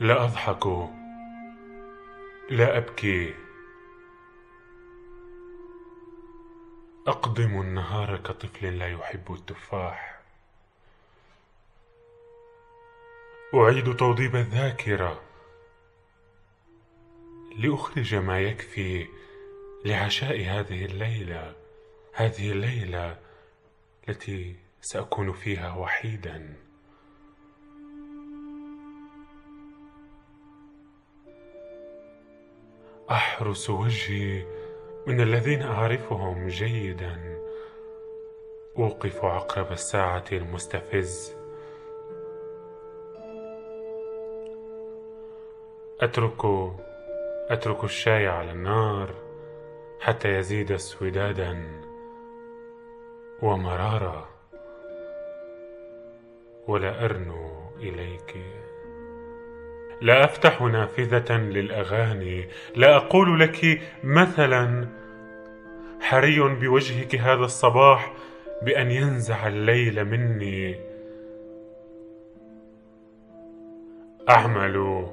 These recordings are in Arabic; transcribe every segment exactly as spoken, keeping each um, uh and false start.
لا أضحك لا أبكي، أقضم النهار كطفل لا يحب التفاح. أعيد توضيب الذاكرة لأخرج ما يكفي لعشاء هذه الليلة، هذه الليلة التي سأكون فيها وحيدا. أحرس وجهي من الذين أعرفهم جيدا، أوقف عقرب الساعة المستفز، أترك أترك الشاي على النار حتى يزيد سودادا ومرارة، ولا أرنو إليك، لا أفتح نافذة للأغاني، لا أقول لك مثلا حري بوجهك هذا الصباح بأن ينزع الليل مني. أعمل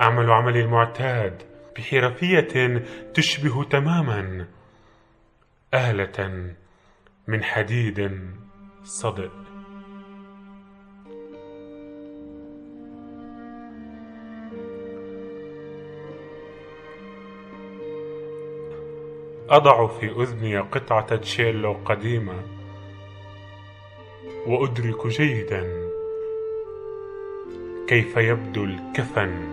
أعمل عملي المعتاد بحرفية تشبه تماما أهلة من حديد صدئ. أضع في أذني قطعة تشيلو قديمة وأدرك جيدا كيف يبدو الكفن،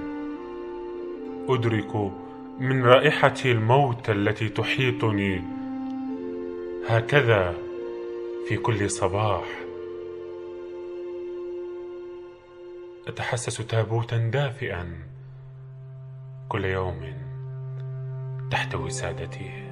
أدرك من رائحة الموت التي تحيطني هكذا في كل صباح. أتحسس تابوتا دافئا كل يوم تحت وسادته.